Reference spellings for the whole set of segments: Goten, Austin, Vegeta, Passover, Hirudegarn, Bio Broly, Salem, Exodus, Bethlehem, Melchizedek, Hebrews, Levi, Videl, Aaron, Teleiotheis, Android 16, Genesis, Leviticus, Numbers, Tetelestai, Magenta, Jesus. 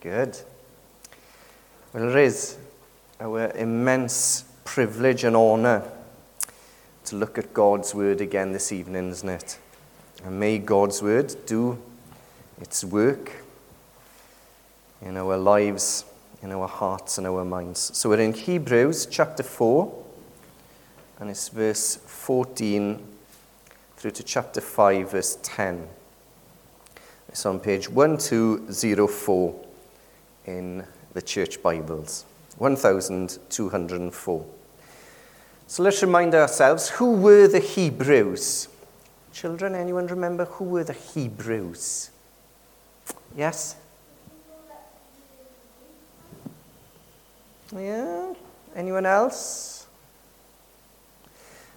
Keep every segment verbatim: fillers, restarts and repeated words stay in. Good. Well, it is our immense privilege and honour to look at God's Word again this evening, isn't it? And may God's Word do its work in our lives, in our hearts and our minds. So we're in Hebrews chapter four, and it's verse fourteen through to chapter five, verse ten. It's on page twelve oh four. In the church Bibles, twelve oh four. So let's remind ourselves, who were the Hebrews? Children, anyone remember who were the Hebrews? Yes? Yeah? Anyone else?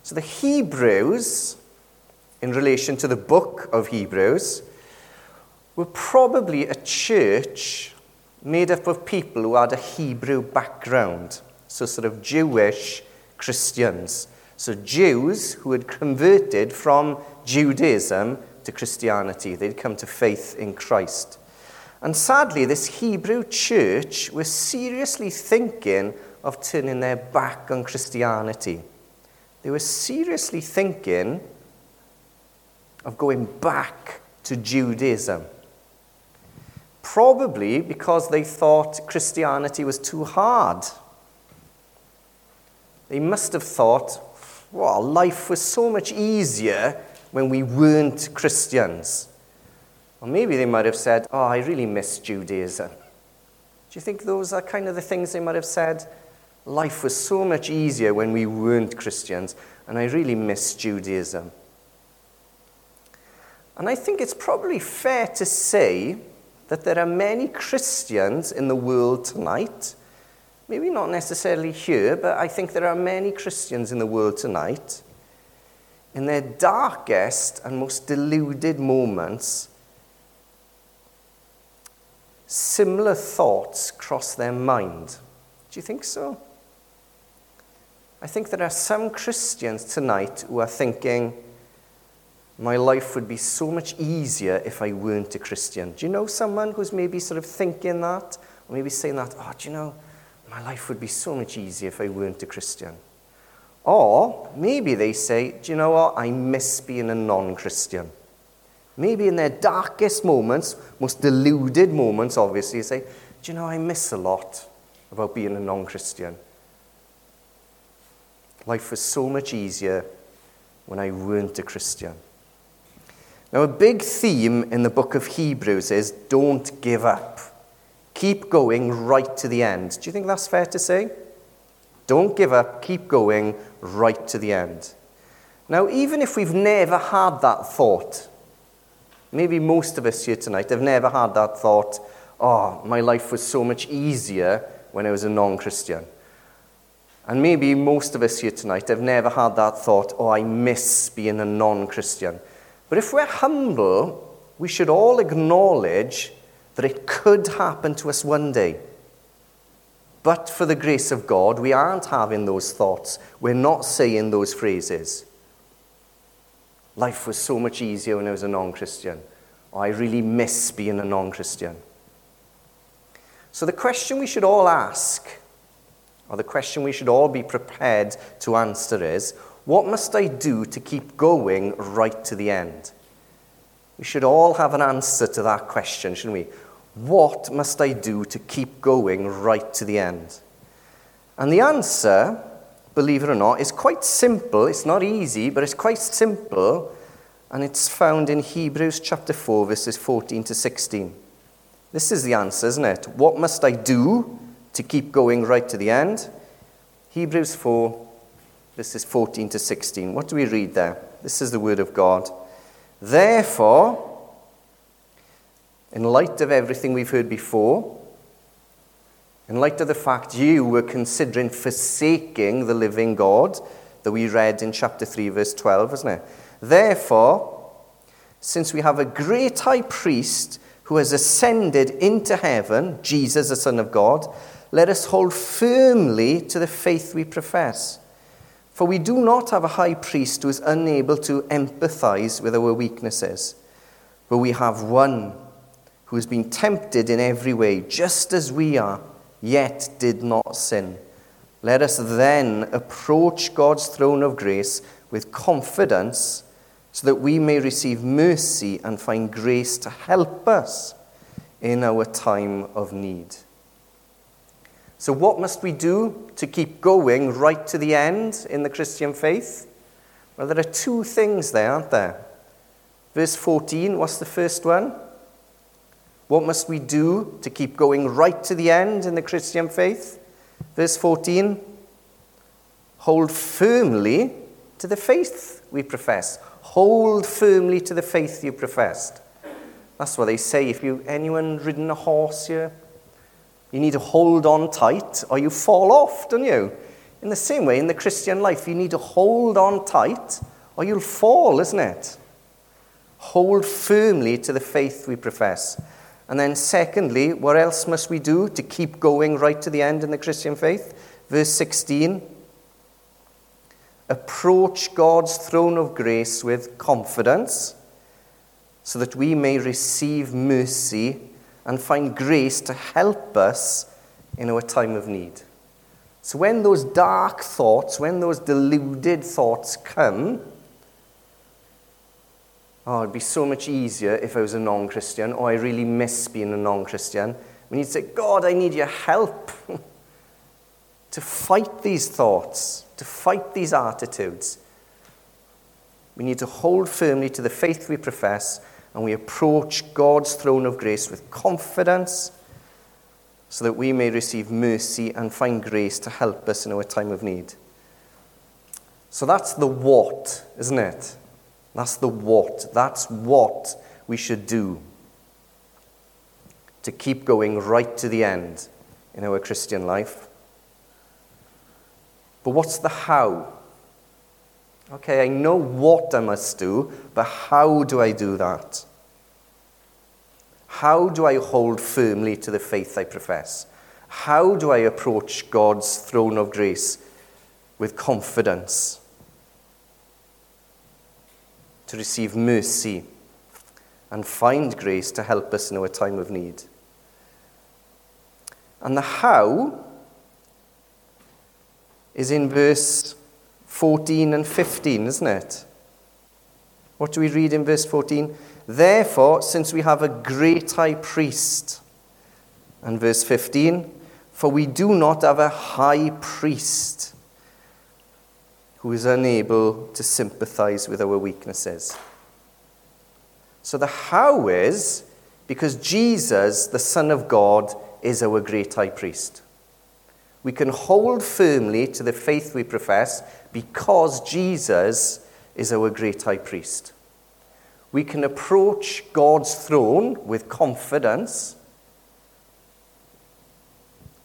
So the Hebrews, in relation to the book of Hebrews, were probably a church made up of people who had a Hebrew background, so sort of Jewish Christians. So Jews who had converted from Judaism to Christianity. They'd come to faith in Christ. And sadly, this Hebrew church was seriously thinking of turning their back on Christianity. They were seriously thinking of going back to Judaism. Probably because they thought Christianity was too hard. They must have thought, well, life was so much easier when we weren't Christians. Or maybe they might have said, oh, I really miss Judaism. Do you think those are kind of the things they might have said? Life was so much easier when we weren't Christians, and I really miss Judaism. And I think it's probably fair to say that there are many Christians in the world tonight, maybe not necessarily here, but I think there are many Christians in the world tonight, in their darkest and most deluded moments, similar thoughts cross their mind. Do you think so? I think there are some Christians tonight who are thinking, my life would be so much easier if I weren't a Christian. Do you know someone who's maybe sort of thinking that? Or maybe saying that, oh, do you know, my life would be so much easier if I weren't a Christian. Or maybe they say, do you know what, I miss being a non-Christian. Maybe in their darkest moments, most deluded moments, obviously, they say, do you know, I miss a lot about being a non-Christian. Life was so much easier when I weren't a Christian. Now, a big theme in the book of Hebrews is don't give up. Keep going right to the end. Do you think that's fair to say? Don't give up. Keep going right to the end. Now, even if we've never had that thought, maybe most of us here tonight have never had that thought, oh, my life was so much easier when I was a non-Christian. And maybe most of us here tonight have never had that thought, oh, I miss being a non-Christian. But if we're humble, we should all acknowledge that it could happen to us one day. But for the grace of God, we aren't having those thoughts. We're not saying those phrases. Life was so much easier when I was a non-Christian. Or I really miss being a non-Christian. So the question we should all ask, or the question we should all be prepared to answer is, what must I do to keep going right to the end? We should all have an answer to that question, shouldn't we? What must I do to keep going right to the end? And the answer, believe it or not, is quite simple. It's not easy, but it's quite simple. And it's found in Hebrews chapter four, verses fourteen to sixteen. This is the answer, isn't it? What must I do to keep going right to the end? Hebrews four. This is fourteen to sixteen. What do we read there? This is the word of God. Therefore, in light of everything we've heard before, in light of the fact you were considering forsaking the living God that we read in chapter three, verse twelve, wasn't it? Therefore, since we have a great high priest who has ascended into heaven, Jesus, the Son of God, let us hold firmly to the faith we profess. For we do not have a high priest who is unable to empathize with our weaknesses, but we have one who has been tempted in every way, just as we are, yet did not sin. Let us then approach God's throne of grace with confidence so that we may receive mercy and find grace to help us in our time of need. So what must we do to keep going right to the end in the Christian faith? Well, there are two things there, aren't there? Verse fourteen, what's the first one? What must we do to keep going right to the end in the Christian faith? Verse fourteen, hold firmly to the faith we profess. Hold firmly to the faith you professed. That's what they say. If you anyone ridden a horse here, you need to hold on tight or you fall off, don't you? In the same way, in the Christian life, you need to hold on tight or you'll fall, isn't it? Hold firmly to the faith we profess. And then secondly, what else must we do to keep going right to the end in the Christian faith? Verse sixteen, approach God's throne of grace with confidence so that we may receive mercy and find grace to help us in our time of need. So when those dark thoughts, when those deluded thoughts come, oh, it'd be so much easier if I was a non-Christian, or I really miss being a non-Christian. We need to say, God, I need your help to fight these thoughts, to fight these attitudes. We need to hold firmly to the faith we profess, and we approach God's throne of grace with confidence so that we may receive mercy and find grace to help us in our time of need. So that's the what, isn't it? That's the what. That's what we should do to keep going right to the end in our Christian life. But what's the how? Okay, I know what I must do, but how do I do that? How do I hold firmly to the faith I profess? How do I approach God's throne of grace with confidence to receive mercy and find grace to help us in our time of need? And the how is in verse fourteen and fifteen, isn't it? What do we read in verse fourteen? Therefore, since we have a great high priest, and verse fifteen, for we do not have a high priest who is unable to sympathize with our weaknesses. So the how is because Jesus, the Son of God, is our great high priest. We can hold firmly to the faith we profess because Jesus is our great high priest. We can approach God's throne with confidence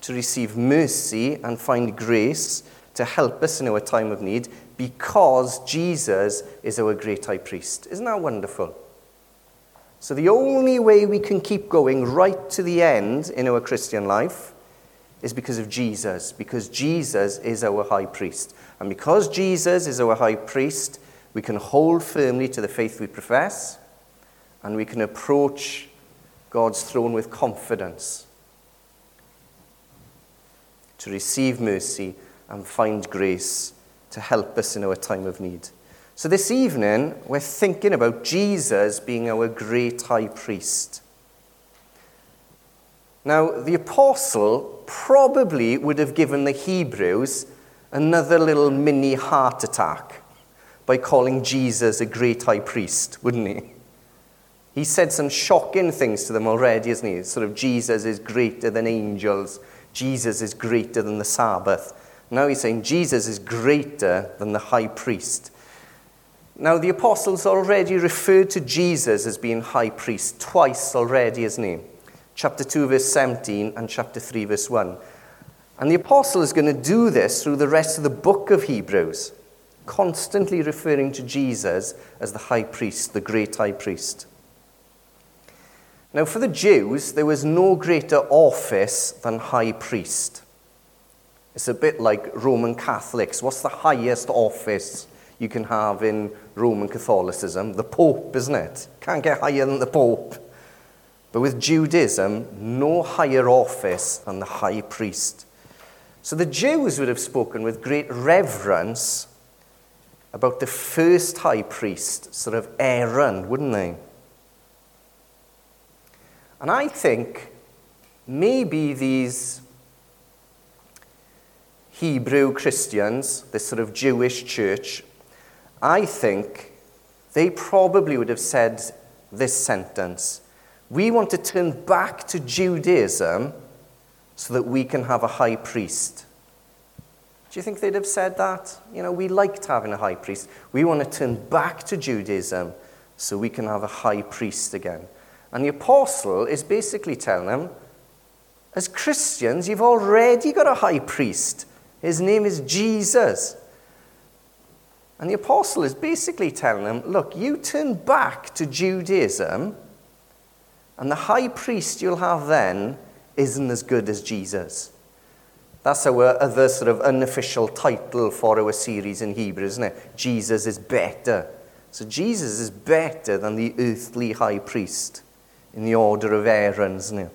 to receive mercy and find grace to help us in our time of need because Jesus is our great high priest. Isn't that wonderful? So the only way we can keep going right to the end in our Christian life is because of Jesus, because Jesus is our high priest. And because Jesus is our high priest, we can hold firmly to the faith we profess, and we can approach God's throne with confidence to receive mercy and find grace to help us in our time of need. So this evening, we're thinking about Jesus being our great high priest. Now, the apostle probably would have given the Hebrews another little mini heart attack by calling Jesus a great high priest, wouldn't he? He said some shocking things to them already, isn't he? Sort of, Jesus is greater than angels. Jesus is greater than the Sabbath. Now he's saying Jesus is greater than the high priest. Now the apostles already referred to Jesus as being high priest twice already, isn't he? Chapter two verse seventeen and chapter three verse one. And the apostle is going to do this through the rest of the book of Hebrews, constantly referring to Jesus as the high priest, the great high priest. Now for the Jews, there was no greater office than high priest. It's a bit like Roman Catholics. What's the highest office you can have in Roman Catholicism? The Pope, isn't it? Can't get higher than the Pope. But with Judaism, no higher office than the high priest. So the Jews would have spoken with great reverence about the first high priest, sort of Aaron, wouldn't they? And I think maybe these Hebrew Christians, this sort of Jewish church, I think they probably would have said this sentence: we want to turn back to Judaism so that we can have a high priest. Do you think they'd have said that? You know, we liked having a high priest. We want to turn back to Judaism so we can have a high priest again. And the apostle is basically telling them, as Christians, you've already got a high priest. His name is Jesus. And the apostle is basically telling them, look, you turn back to Judaism, and the high priest you'll have then isn't as good as Jesus. That's our other sort of unofficial title for our series in Hebrews, isn't it? Jesus is better. So Jesus is better than the earthly high priest in the order of Aaron, isn't it?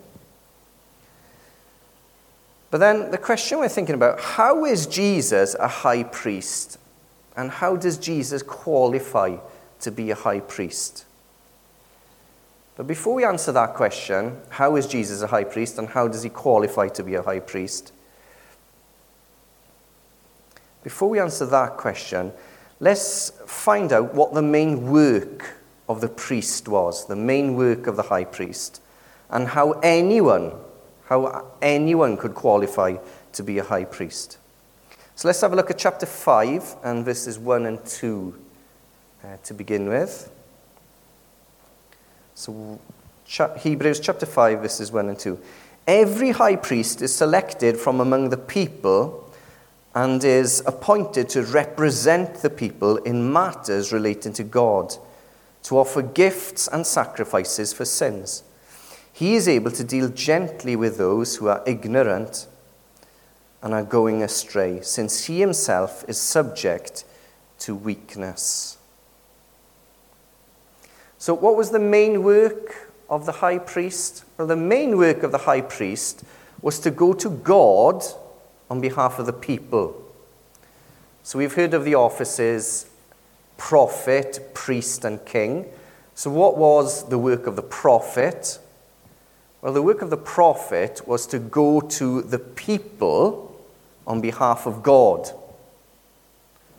But then the question we're thinking about, how is Jesus a high priest? And how does Jesus qualify to be a high priest? But before we answer that question, how is Jesus a high priest and how does he qualify to be a high priest? Before we answer that question, let's find out what the main work of the priest was, the main work of the high priest, and how anyone, how anyone could qualify to be a high priest. So let's have a look at chapter five and verses one and two uh, to begin with. So Hebrews chapter five, verses one and two. Every high priest is selected from among the people and is appointed to represent the people in matters relating to God, to offer gifts and sacrifices for sins. He is able to deal gently with those who are ignorant and are going astray, since he himself is subject to weakness. So what was the main work of the high priest? Well, the main work of the high priest was to go to God on behalf of the people. So we've heard of the offices prophet, priest, and king. So what was the work of the prophet? Well, the work of the prophet was to go to the people on behalf of God.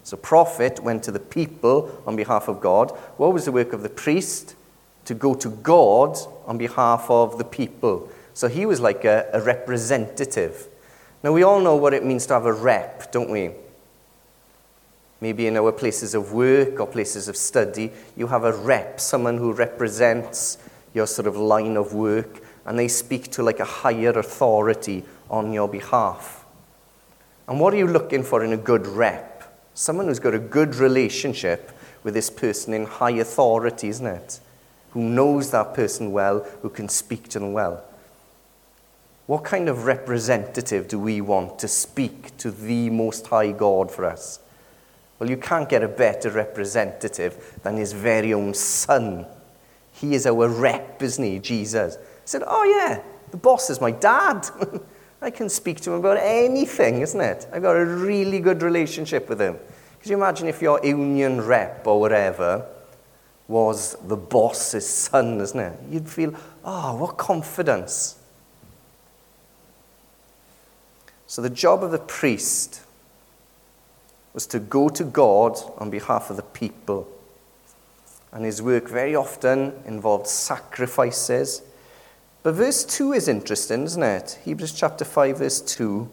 So prophet went to the people on behalf of God. What was the work of the priest? To go to God on behalf of the people. So he was like a, a representative. Now we all know what it means to have a rep, don't we? Maybe in our places of work or places of study, you have a rep, someone who represents your sort of line of work, and they speak to like a higher authority on your behalf. And what are you looking for in a good rep? Someone who's got a good relationship with this person in high authority, isn't it? Who knows that person well, who can speak to them well. What kind of representative do we want to speak to the Most High God for us? Well, you can't get a better representative than his very own son. He is our rep, isn't he, Jesus? He said, oh yeah, the boss is my dad. I can speak to him about anything, isn't it? I've got a really good relationship with him. Could you imagine if your union rep or whatever was the boss's son, isn't it? You'd feel, oh, what confidence. So the job of the priest was to go to God on behalf of the people. And his work very often involved sacrifices. But verse two is interesting, isn't it? Hebrews chapter five, verse two.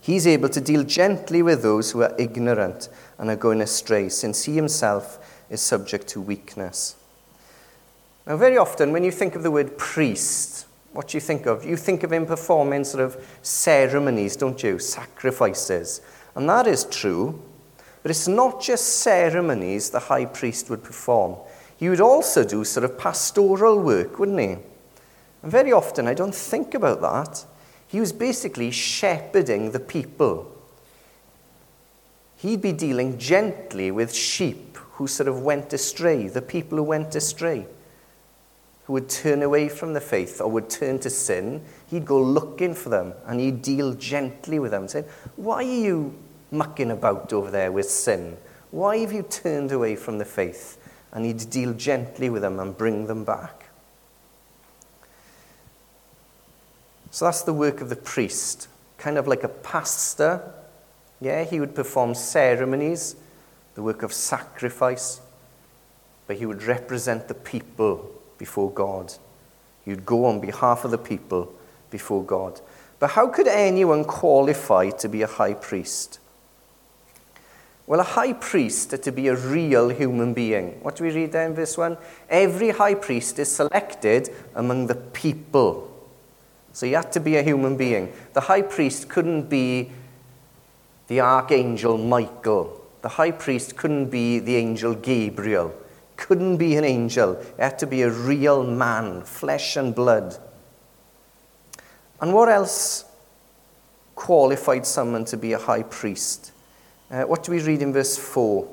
He's able to deal gently with those who are ignorant and are going astray, since he himself is subject to weakness. Now, very often, when you think of the word priest, what do you think of? You think of him performing sort of ceremonies, don't you? Sacrifices. And that is true, but it's not just ceremonies the high priest would perform. He would also do sort of pastoral work, wouldn't he? And very often, I don't think about that. He was basically shepherding the people. He'd be dealing gently with sheep who sort of went astray, the people who went astray. who would turn away from the faith or would turn to sin, he'd go looking for them and he'd deal gently with them, saying, why are you mucking about over there with sin? Why have you turned away from the faith? And he'd deal gently with them and bring them back. So that's the work of the priest, kind of like a pastor. Yeah, he would perform ceremonies, the work of sacrifice, but he would represent the people before God. You'd go on behalf of the people before God. But how could anyone qualify to be a high priest? Well, a high priest had to be a real human being. What do we read there in verse one? Every high priest is selected among the people. So he had to be a human being. The high priest couldn't be the archangel Michael. The high priest couldn't be the angel Gabriel. Couldn't be an angel. It had to be a real man, flesh and blood. And what else qualified someone to be a high priest? Uh, what do we read in verse four?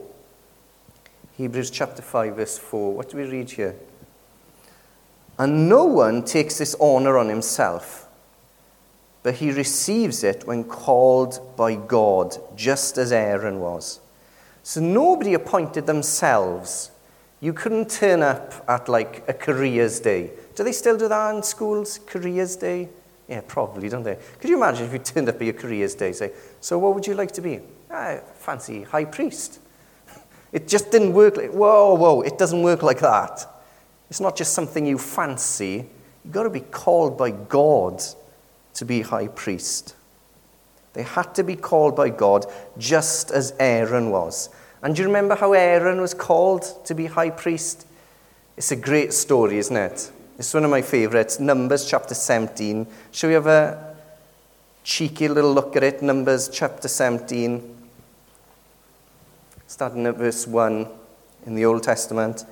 Hebrews chapter five, verse four. What do we read here? And no one takes this honor on himself, but he receives it when called by God, just as Aaron was. So nobody appointed themselves. You couldn't turn up at like a careers day. Do they still do that in schools? Careers day? Yeah, probably, don't they? Could you imagine if you turned up at your careers day, say, so what would you like to be? I fancy high priest. It just didn't work like, whoa, whoa, it doesn't work like that. It's not just something you fancy. You've got to be called by God to be high priest. They had to be called by God just as Aaron was. And do you remember how Aaron was called to be high priest? It's a great story, isn't it? It's one of my favorites, Numbers chapter seventeen. Shall we have a cheeky little look at it? Numbers chapter seventeen, starting at verse one in the Old Testament.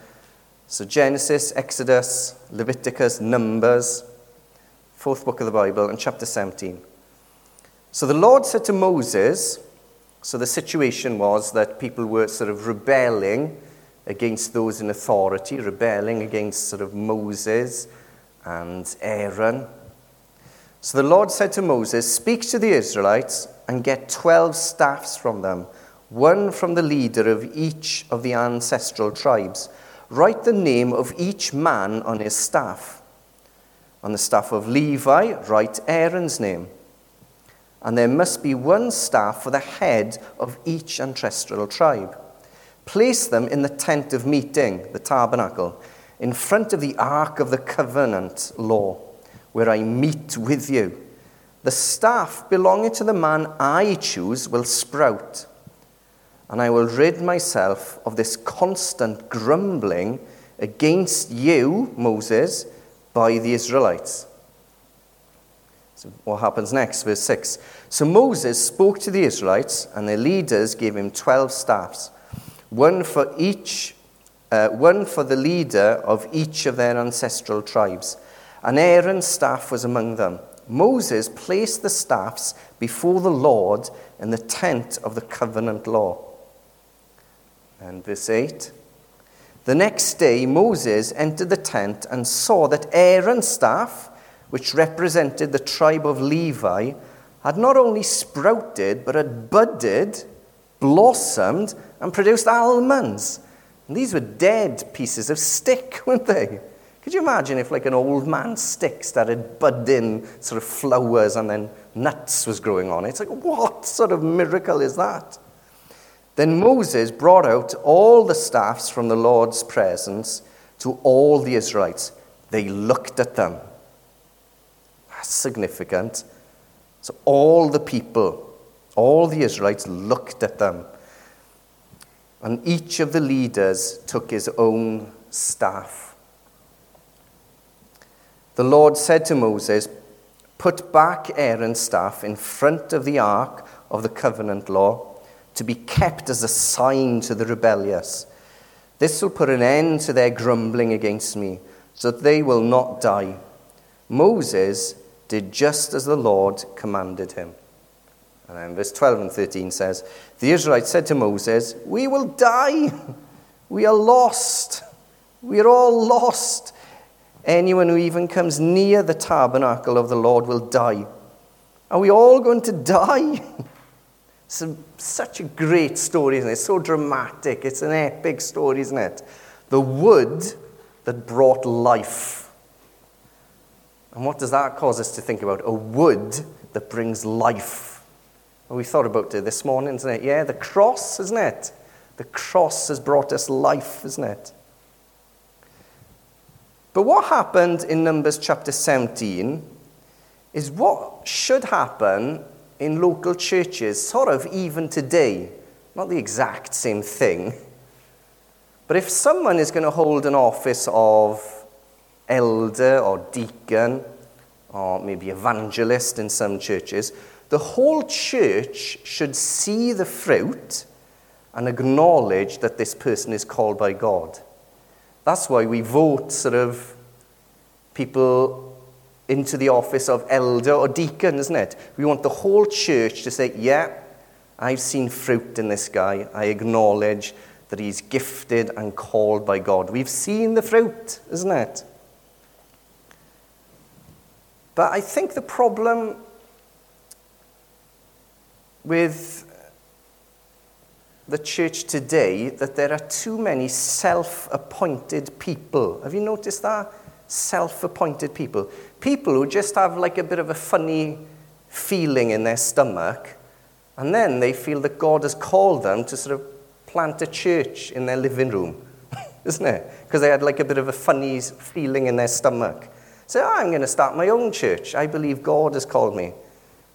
So Genesis, Exodus, Leviticus, Numbers, fourth book of the Bible, and chapter seventeen. So the Lord said to Moses, so the situation was that people were sort of rebelling against those in authority, rebelling against sort of Moses and Aaron. So the Lord said to Moses, speak to the Israelites and get twelve staffs from them, one from the leader of each of the ancestral tribes. Write the name of each man on his staff. On the staff of Levi, write Aaron's name. And there must be one staff for the head of each ancestral tribe. Place them in the tent of meeting, the tabernacle, in front of the Ark of the Covenant law, where I meet with you. The staff belonging to the man I choose will sprout, and I will rid myself of this constant grumbling against you, Moses, by the Israelites. So what happens next? Verse six. So Moses spoke to the Israelites, and their leaders gave him twelve staffs, one for each, uh, one for the leader of each of their ancestral tribes. And Aaron's staff was among them. Moses placed the staffs before the Lord in the tent of the covenant law. And verse eight. The next day Moses entered the tent and saw that Aaron's staff, which represented the tribe of Levi, had not only sprouted, but had budded, blossomed, and produced almonds. And these were dead pieces of stick, weren't they? Could you imagine if like an old man's stick started budding sort of flowers and then nuts was growing on it? It's like, what sort of miracle is that? Then Moses brought out all the staffs from the Lord's presence to all the Israelites. They looked at them. Significant. So all the people, all the Israelites looked at them. And each of the leaders took his own staff. The Lord said to Moses, put back Aaron's staff in front of the ark of the covenant law to be kept as a sign to the rebellious. This will put an end to their grumbling against me, so that they will not die. Moses did just as the Lord commanded him. And then verse twelve and thirteen says, the Israelites said to Moses, we will die. We are lost. We are all lost. Anyone who even comes near the tabernacle of the Lord will die. Are we all going to die? It's a, such a great story, isn't it? It's so dramatic. It's an epic story, isn't it? The wood that brought life. And what does that cause us to think about? A wood that brings life. Well, we thought about it this morning, isn't it? Yeah, the cross, isn't it? The cross has brought us life, isn't it? But what happened in Numbers chapter seventeen is what should happen in local churches, sort of even today. Not the exact same thing. But if someone is going to hold an office of elder or deacon, or maybe evangelist in some churches, the whole church should see the fruit and acknowledge that this person is called by God. That's why we vote sort of people into the office of elder or deacon, isn't it? We want the whole church to say, yeah, I've seen fruit in this guy. I acknowledge that he's gifted and called by God. We've seen the fruit, isn't it? But I think the problem with the church today, that there are too many self-appointed people. Have you noticed that? Self-appointed people. People who just have like a bit of a funny feeling in their stomach, and then they feel that God has called them to sort of plant a church in their living room, isn't it? Because they had like a bit of a funny feeling in their stomach. So oh, I'm going to start my own church. I believe God has called me.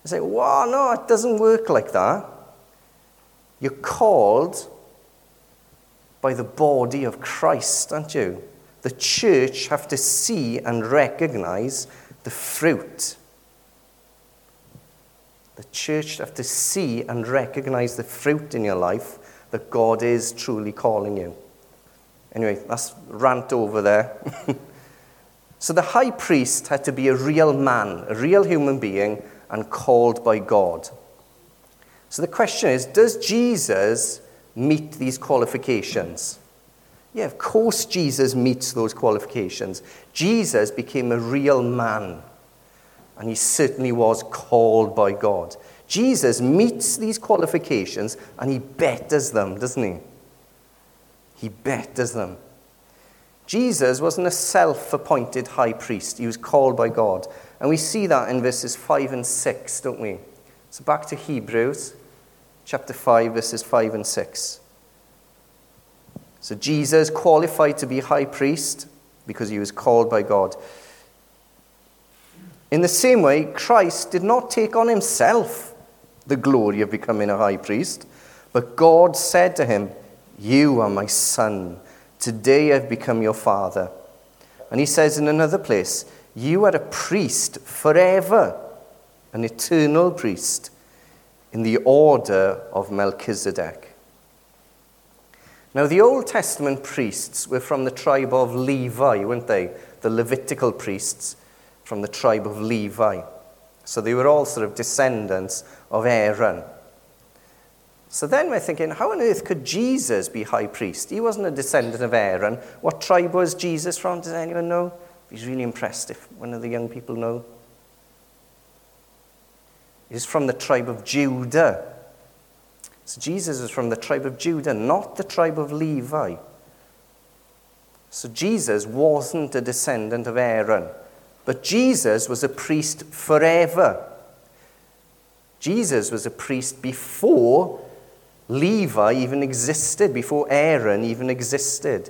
I say, wow, no, it doesn't work like that. You're called by the body of Christ, aren't you? The church have to see and recognize the fruit. The church have to see and recognize the fruit in your life that God is truly calling you. Anyway, that's rant over there. So the high priest had to be a real man, a real human being, and called by God. So the question is, does Jesus meet these qualifications? Yeah, of course Jesus meets those qualifications. Jesus became a real man, and he certainly was called by God. Jesus meets these qualifications, and he betters them, doesn't he? He betters them. Jesus wasn't a self-appointed high priest. He was called by God. And we see that in verses five and six, don't we? So back to Hebrews. Chapter five, verses five and six. So Jesus qualified to be high priest because he was called by God. In the same way, Christ did not take on himself the glory of becoming a high priest, but God said to him, "You are my son. Today I've become your father." And he says in another place, "You are a priest forever, an eternal priest, in the order of Melchizedek." Now, the Old Testament priests were from the tribe of Levi, weren't they? The Levitical priests from the tribe of Levi. So they were all sort of descendants of Aaron. So then we're thinking, how on earth could Jesus be high priest? He wasn't a descendant of Aaron. What tribe was Jesus from? Does anyone know? I'd be really impressed if one of the young people know. He's from the tribe of Judah. So Jesus is from the tribe of Judah, not the tribe of Levi. So Jesus wasn't a descendant of Aaron, but Jesus was a priest forever. Jesus was a priest before Levi even existed, before Aaron even existed.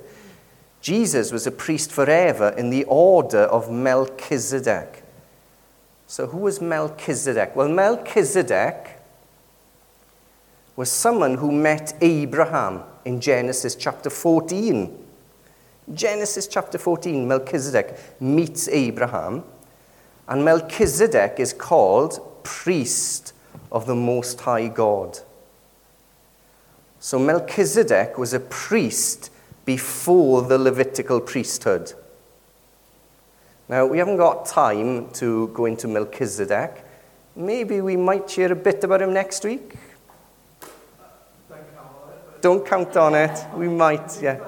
Jesus was a priest forever in the order of Melchizedek. So who was Melchizedek? Well, Melchizedek was someone who met Abraham in Genesis chapter fourteen. Genesis chapter fourteen, Melchizedek meets Abraham, and Melchizedek is called priest of the Most High God. So Melchizedek was a priest before the Levitical priesthood. Now, we haven't got time to go into Melchizedek. Maybe we might hear a bit about him next week. Don't count on it. Don't count on it. We might, yeah.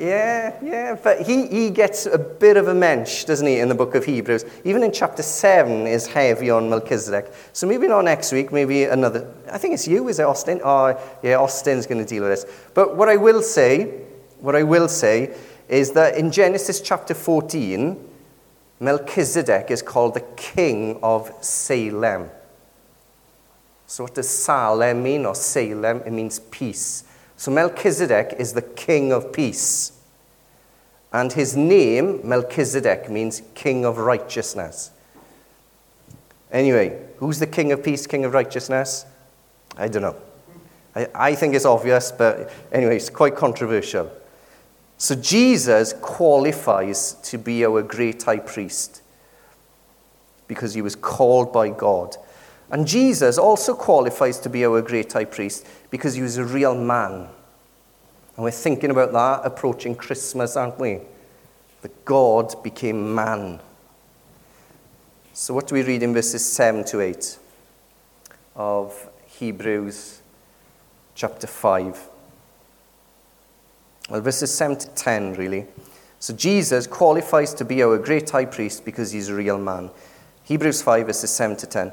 Yeah, yeah, but he, he gets a bit of a mensch, doesn't he, in the book of Hebrews. Even in chapter seven is heavy on Melchizedek. So maybe not next week, maybe another. I think it's you, is it Austin? Oh, yeah, Austin's going to deal with this. But what I will say, what I will say is that in Genesis chapter fourteen, Melchizedek is called the king of Salem. So what does Salem mean, or Salem? It means peace. So Melchizedek is the king of peace. And his name, Melchizedek, means king of righteousness. Anyway, who's the king of peace, king of righteousness? I don't know. I, I think it's obvious, but anyway, it's quite controversial. So Jesus qualifies to be our great high priest because he was called by God. And Jesus also qualifies to be our great high priest because he was a real man. And we're thinking about that approaching Christmas, aren't we? That God became man. So what do we read in verses seven to eight of Hebrews chapter five? Well, verses seven to ten, really. So Jesus qualifies to be our great high priest because he's a real man. Hebrews five, verses seven to ten.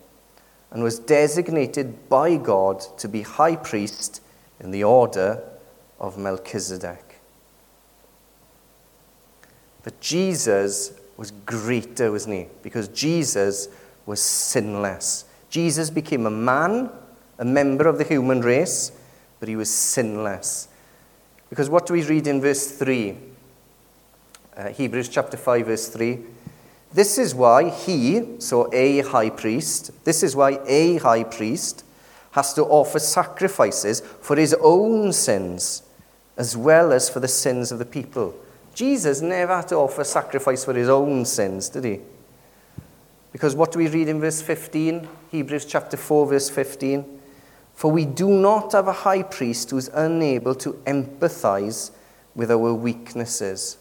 and was designated by God to be high priest in the order of Melchizedek. But Jesus was greater, wasn't he? Because Jesus was sinless. Jesus became a man, a member of the human race, but he was sinless. Because what do we read in verse three? Uh, Hebrews chapter five, verse three. This is why he, so a high priest, this is why a high priest has to offer sacrifices for his own sins as well as for the sins of the people. Jesus never had to offer sacrifice for his own sins, did he? Because what do we read in verse fifteen? Hebrews chapter four, verse fifteen. For we do not have a high priest who is unable to empathize with our weaknesses.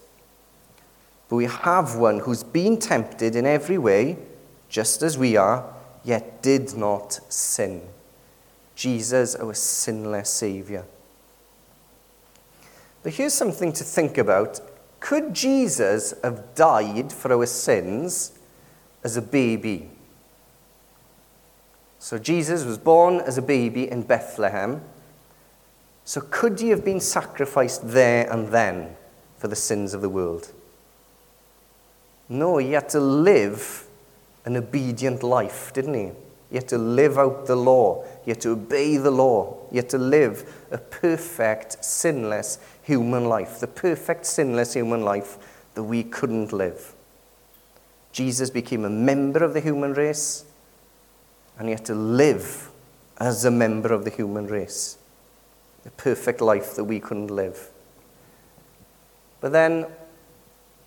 But we have one who's been tempted in every way, just as we are, yet did not sin. Jesus, our sinless Savior. But here's something to think about. Could Jesus have died for our sins as a baby? So Jesus was born as a baby in Bethlehem. So could he have been sacrificed there and then for the sins of the world? No, he had to live an obedient life, didn't he? He had to live out the law. He had to obey the law. He had to live a perfect, sinless human life, the perfect, sinless human life that we couldn't live. Jesus became a member of the human race, and he had to live as a member of the human race, the perfect life that we couldn't live. But then,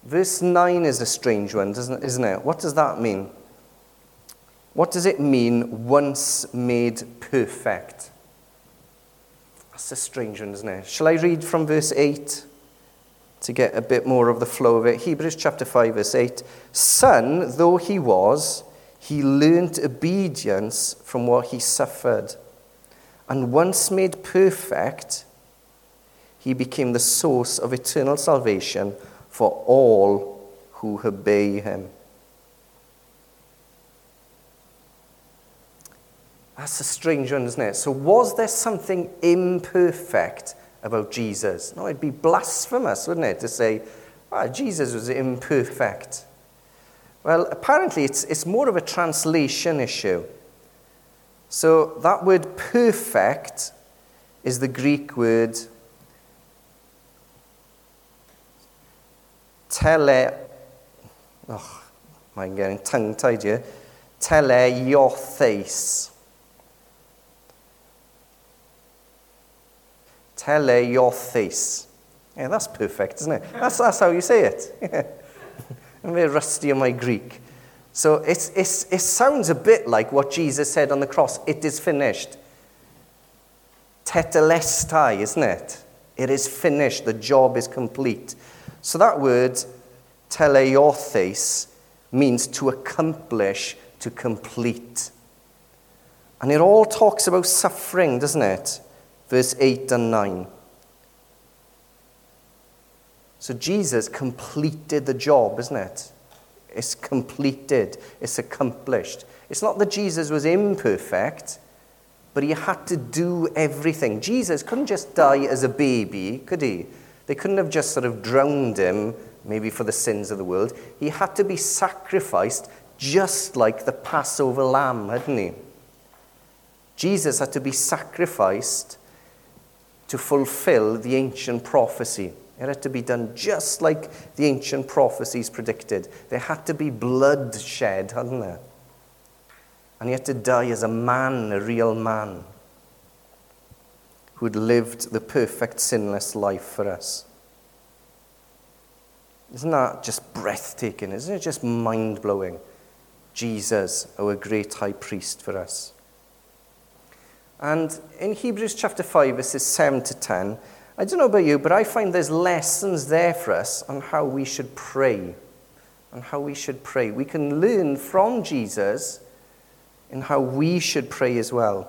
verse nine is a strange one, doesn't, isn't it? What does that mean? What does it mean, once made perfect? That's a strange one, isn't it? Shall I read from verse eight to get a bit more of the flow of it? Hebrews chapter five, verse eight. Son though he was, he learned obedience from what he suffered. And once made perfect, he became the source of eternal salvation for all who obey him. That's a strange one, isn't it? So was there something imperfect about Jesus? No, it'd be blasphemous, wouldn't it, to say, ah, Jesus was imperfect. Well, apparently it's, it's more of a translation issue. So that word perfect is the Greek word Tele, oh, I'm getting tongue-tied here. Teleiotheis. Teleiotheis. Yeah, that's perfect, isn't it? That's that's how you say it. Yeah. I'm very rusty on my Greek. So it's, it's, it sounds a bit like what Jesus said on the cross. It is finished. Tetelestai, isn't it? It is finished. The job is complete. So that word, teleothes, means to accomplish, to complete. And it all talks about suffering, doesn't it? Verse eight and nine. So Jesus completed the job, isn't it? It's completed. It's accomplished. It's not that Jesus was imperfect, but he had to do everything. Jesus couldn't just die as a baby, could he? They couldn't have just sort of drowned him, maybe for the sins of the world. He had to be sacrificed just like the Passover lamb, hadn't he? Jesus had to be sacrificed to fulfill the ancient prophecy. It had to be done just like the ancient prophecies predicted. There had to be blood shed, hadn't there? And he had to die as a man, a real man, who'd lived the perfect sinless life for us. Isn't that just breathtaking? Isn't it just mind-blowing? Jesus, our great high priest for us. And in Hebrews chapter five, verses seven to ten, I don't know about you, but I find there's lessons there for us on how we should pray. On how we should pray. We can learn from Jesus in how we should pray as well.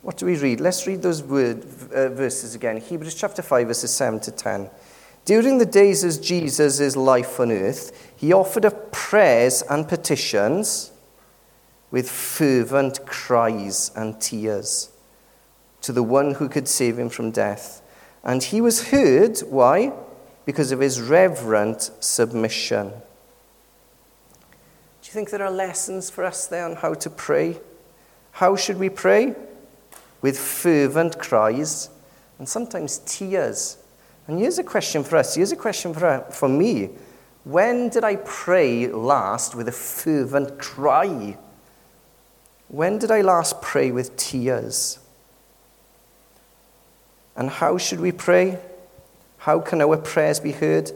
What do we read? Let's read those word, uh, verses again. Hebrews chapter five, verses seven to ten. During the days of Jesus' life on earth, he offered up prayers and petitions with fervent cries and tears to the one who could save him from death. And he was heard, why? Because of his reverent submission. Do you think there are lessons for us there on how to pray? How should we pray? With fervent cries and sometimes tears. And here's a question for us. Here's a question for, for me. When did I pray last with a fervent cry? When did I last pray with tears? And how should we pray? How can our prayers be heard?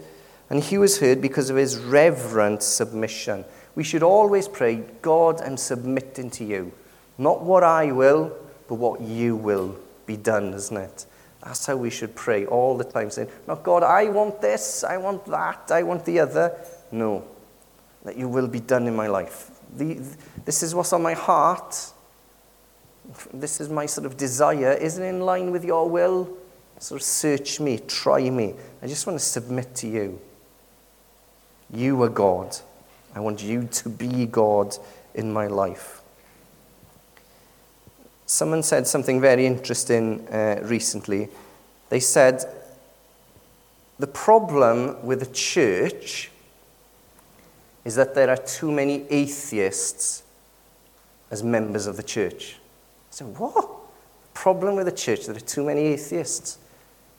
And he was heard because of his reverent submission. We should always pray, God, I'm submitting to you. Not what I will, but what you will be done, isn't it? That's how we should pray all the time, saying, not God, I want this, I want that, I want the other. No, that your will be done in my life. The, this is what's on my heart. This is my sort of desire. Isn't it in line with your will? Sort of search me, try me. I just want to submit to you. You are God. I want you to be God in my life. Someone said something very interesting uh, recently. They said, the problem with the church is that there are too many atheists as members of the church. I said, what? The problem with the church, there are too many atheists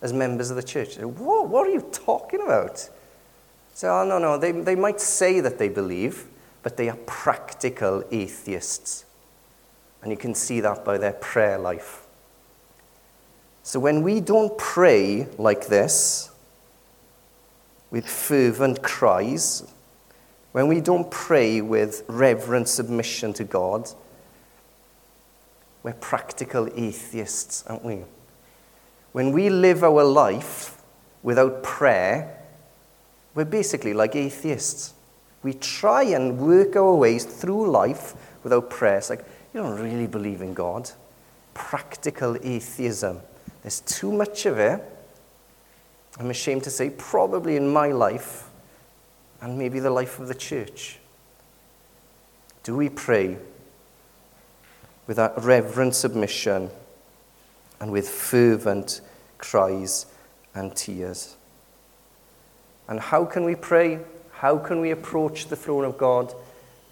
as members of the church. I said, what? What are you talking about? I said, oh, no, no, they, they might say that they believe, but they are practical atheists. And you can see that by their prayer life. So when we don't pray like this, with fervent cries, when we don't pray with reverent submission to God, we're practical atheists, aren't we? When we live our life without prayer, we're basically like atheists. We try and work our ways through life without prayer. It's like, you don't really believe in God. Practical atheism. There's too much of it. I'm ashamed to say, probably in my life, and maybe the life of the church. Do we pray with that reverent submission and with fervent cries and tears? And how can we pray? How can we approach the throne of God?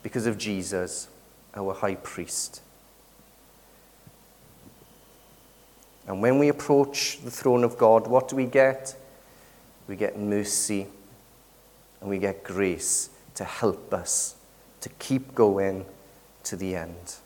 Because of Jesus, our high priest. And when we approach the throne of God, what do we get? We get mercy. And we get grace to help us to keep going to the end.